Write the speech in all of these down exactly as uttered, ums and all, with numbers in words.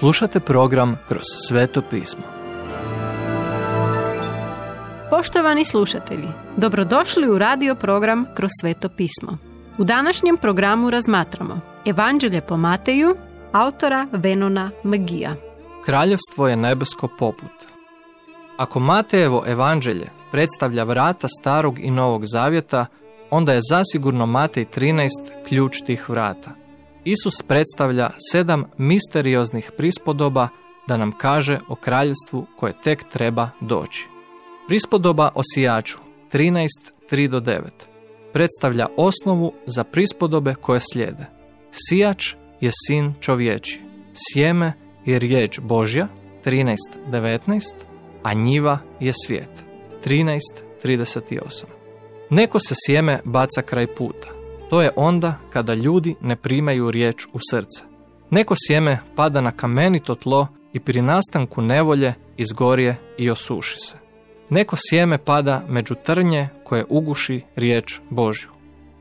Slušate program Kroz Sveto pismo. Poštovani slušatelji, dobrodošli u radio program Kroz Sveto pismo. U današnjem programu razmatramo Evanđelje po Mateju, autora Venona Magija. Kraljevstvo je nebesko poput. Ako Matejevo Evanđelje predstavlja vrata Starog i Novog Zavjeta, onda je zasigurno Matej trinaesti ključ tih vrata. Isus predstavlja sedam misterioznih prispodoba da nam kaže o kraljevstvu koje tek treba doći. Prispodoba o sijaču trinaest tri do devet predstavlja osnovu za prispodobe koje slijede. Sijač je sin čovječi, sjeme je riječ Božja trinaest devetnaest, a njiva je svijet trinaest trideset osam. Neko se sjeme baca kraj puta. To je onda kada ljudi ne primaju riječ u srce. Neko sjeme pada na kamenito tlo i pri nastanku nevolje izgorje i osuši se. Neko sjeme pada među trnje koje uguši riječ Božju.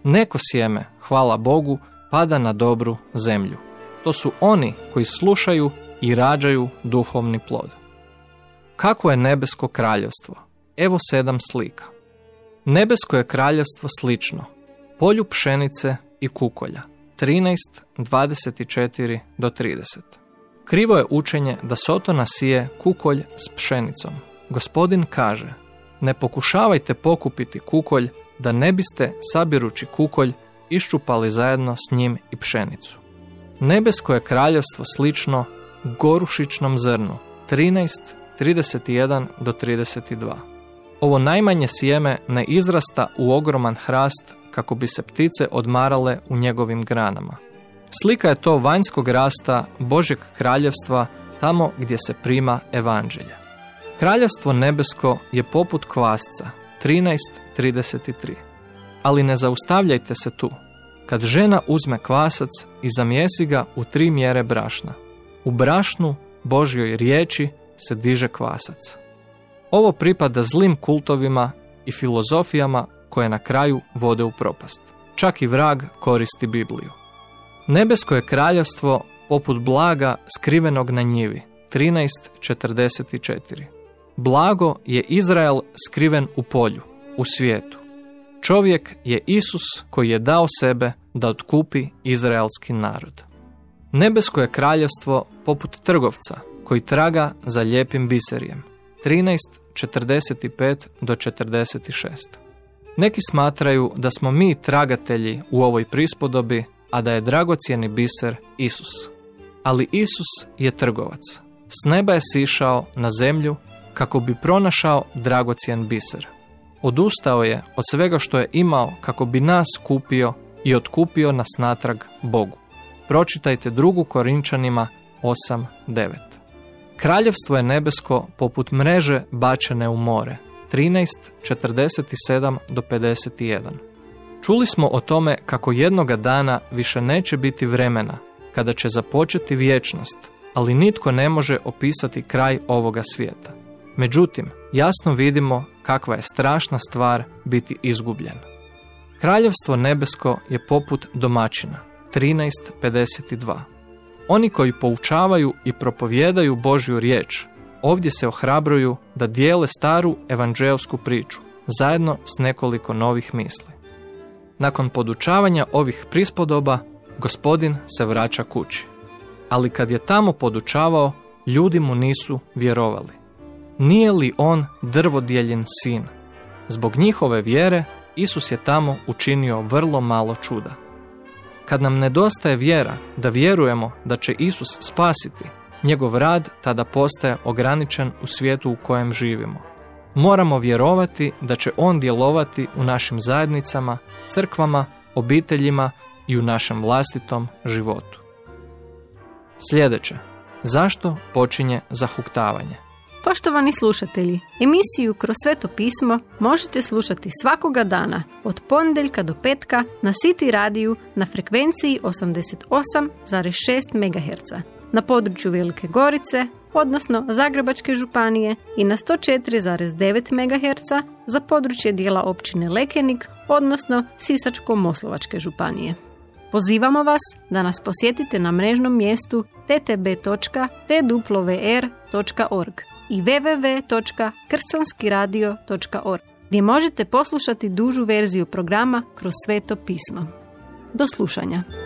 Neko sjeme, hvala Bogu, pada na dobru zemlju. To su oni koji slušaju i rađaju duhovni plod. Kako je nebesko kraljevstvo? Evo sedam slika. Nebesko je kraljevstvo slično polju pšenice i kukolja trinaest dvadeset četiri do trideset. Krivo je učenje da Sotona sije kukolj s pšenicom. Gospodin kaže: ne pokušavajte pokupiti kukolj, da ne biste sabirući kukolj iščupali zajedno s njim i pšenicu. Nebesko je kraljevstvo slično gorušičnom zrnu trinaest trideset jedan do trideset dva. Ovo najmanje sjeme ne izrasta u ogroman hrast kako bi se ptice odmarale u njegovim granama. Slika je to vanjskog rasta Božjeg kraljevstva tamo gdje se prima evanđelje. Kraljevstvo nebesko je poput kvasca trinaest trideset tri. Ali ne zaustavljajte se tu. Kad žena uzme kvasac i zamjesi ga u tri mjere brašna, u brašnu Božjoj riječi se diže kvasac. Ovo pripada zlim kultovima i filozofijama koje na kraju vode u propast. Čak i vrag koristi Bibliju. Nebesko je kraljevstvo poput blaga skrivenog na njivi trinaest četrdeset četiri. Blago je Izrael skriven u polju, u svijetu. Čovjek je Isus koji je dao sebe da otkupi izraelski narod. Nebesko je kraljevstvo poput trgovca koji traga za lijepim biserjem trinaest četrdeset pet do četrdeset šest. Neki smatraju da smo mi tragatelji u ovoj prispodobi, a da je dragocjeni biser Isus. Ali Isus je trgovac. S neba je sišao na zemlju kako bi pronašao dragocjen biser. Odustao je od svega što je imao kako bi nas kupio i otkupio nas natrag Bogu. Pročitajte Drugu Korinčanima osam devet. Kraljevstvo je nebesko poput mreže bačene u more trinaest četrdeset sedam do pedeset jedan. Čuli smo o tome kako jednoga dana više neće biti vremena, kada će započeti vječnost, ali nitko ne može opisati kraj ovoga svijeta. Međutim, jasno vidimo kakva je strašna stvar biti izgubljen. Kraljevstvo nebesko je poput domaćina trinaest pedeset dva. Oni koji poučavaju i propovijedaju Božju riječ, ovdje se ohrabruju da dijele staru evanđeosku priču, zajedno s nekoliko novih misli. Nakon podučavanja ovih prispodoba, Gospodin se vraća kući. Ali kad je tamo podučavao, ljudi mu nisu vjerovali. Nije li on drvodjeljen sin? Zbog njihove vjere, Isus je tamo učinio vrlo malo čuda. Kad nam nedostaje vjera da vjerujemo da će Isus spasiti, njegov rad tada postaje ograničen u svijetu u kojem živimo. Moramo vjerovati da će on djelovati u našim zajednicama, crkvama, obiteljima i u našem vlastitom životu. Sljedeće. Zašto počinje zahuktavanje? Poštovani slušatelji, emisiju Kroz Sveto pismo možete slušati svakoga dana od ponedjeljka do petka na City radiju na frekvenciji osamdeset osam zarez šest megaherca na području Velike Gorice, odnosno Zagrebačke županije i na sto četiri zarez devet megaherca za područje dijela općine Lekenik, odnosno Sisačko-Moslovačke županije. Pozivamo vas da nas posjetite na mrežnom mjestu t t b točka t w r točka org i w w w točka kršćanski radio točka org, gdje možete poslušati dužu verziju programa Kroz Sveto pismo. Do slušanja!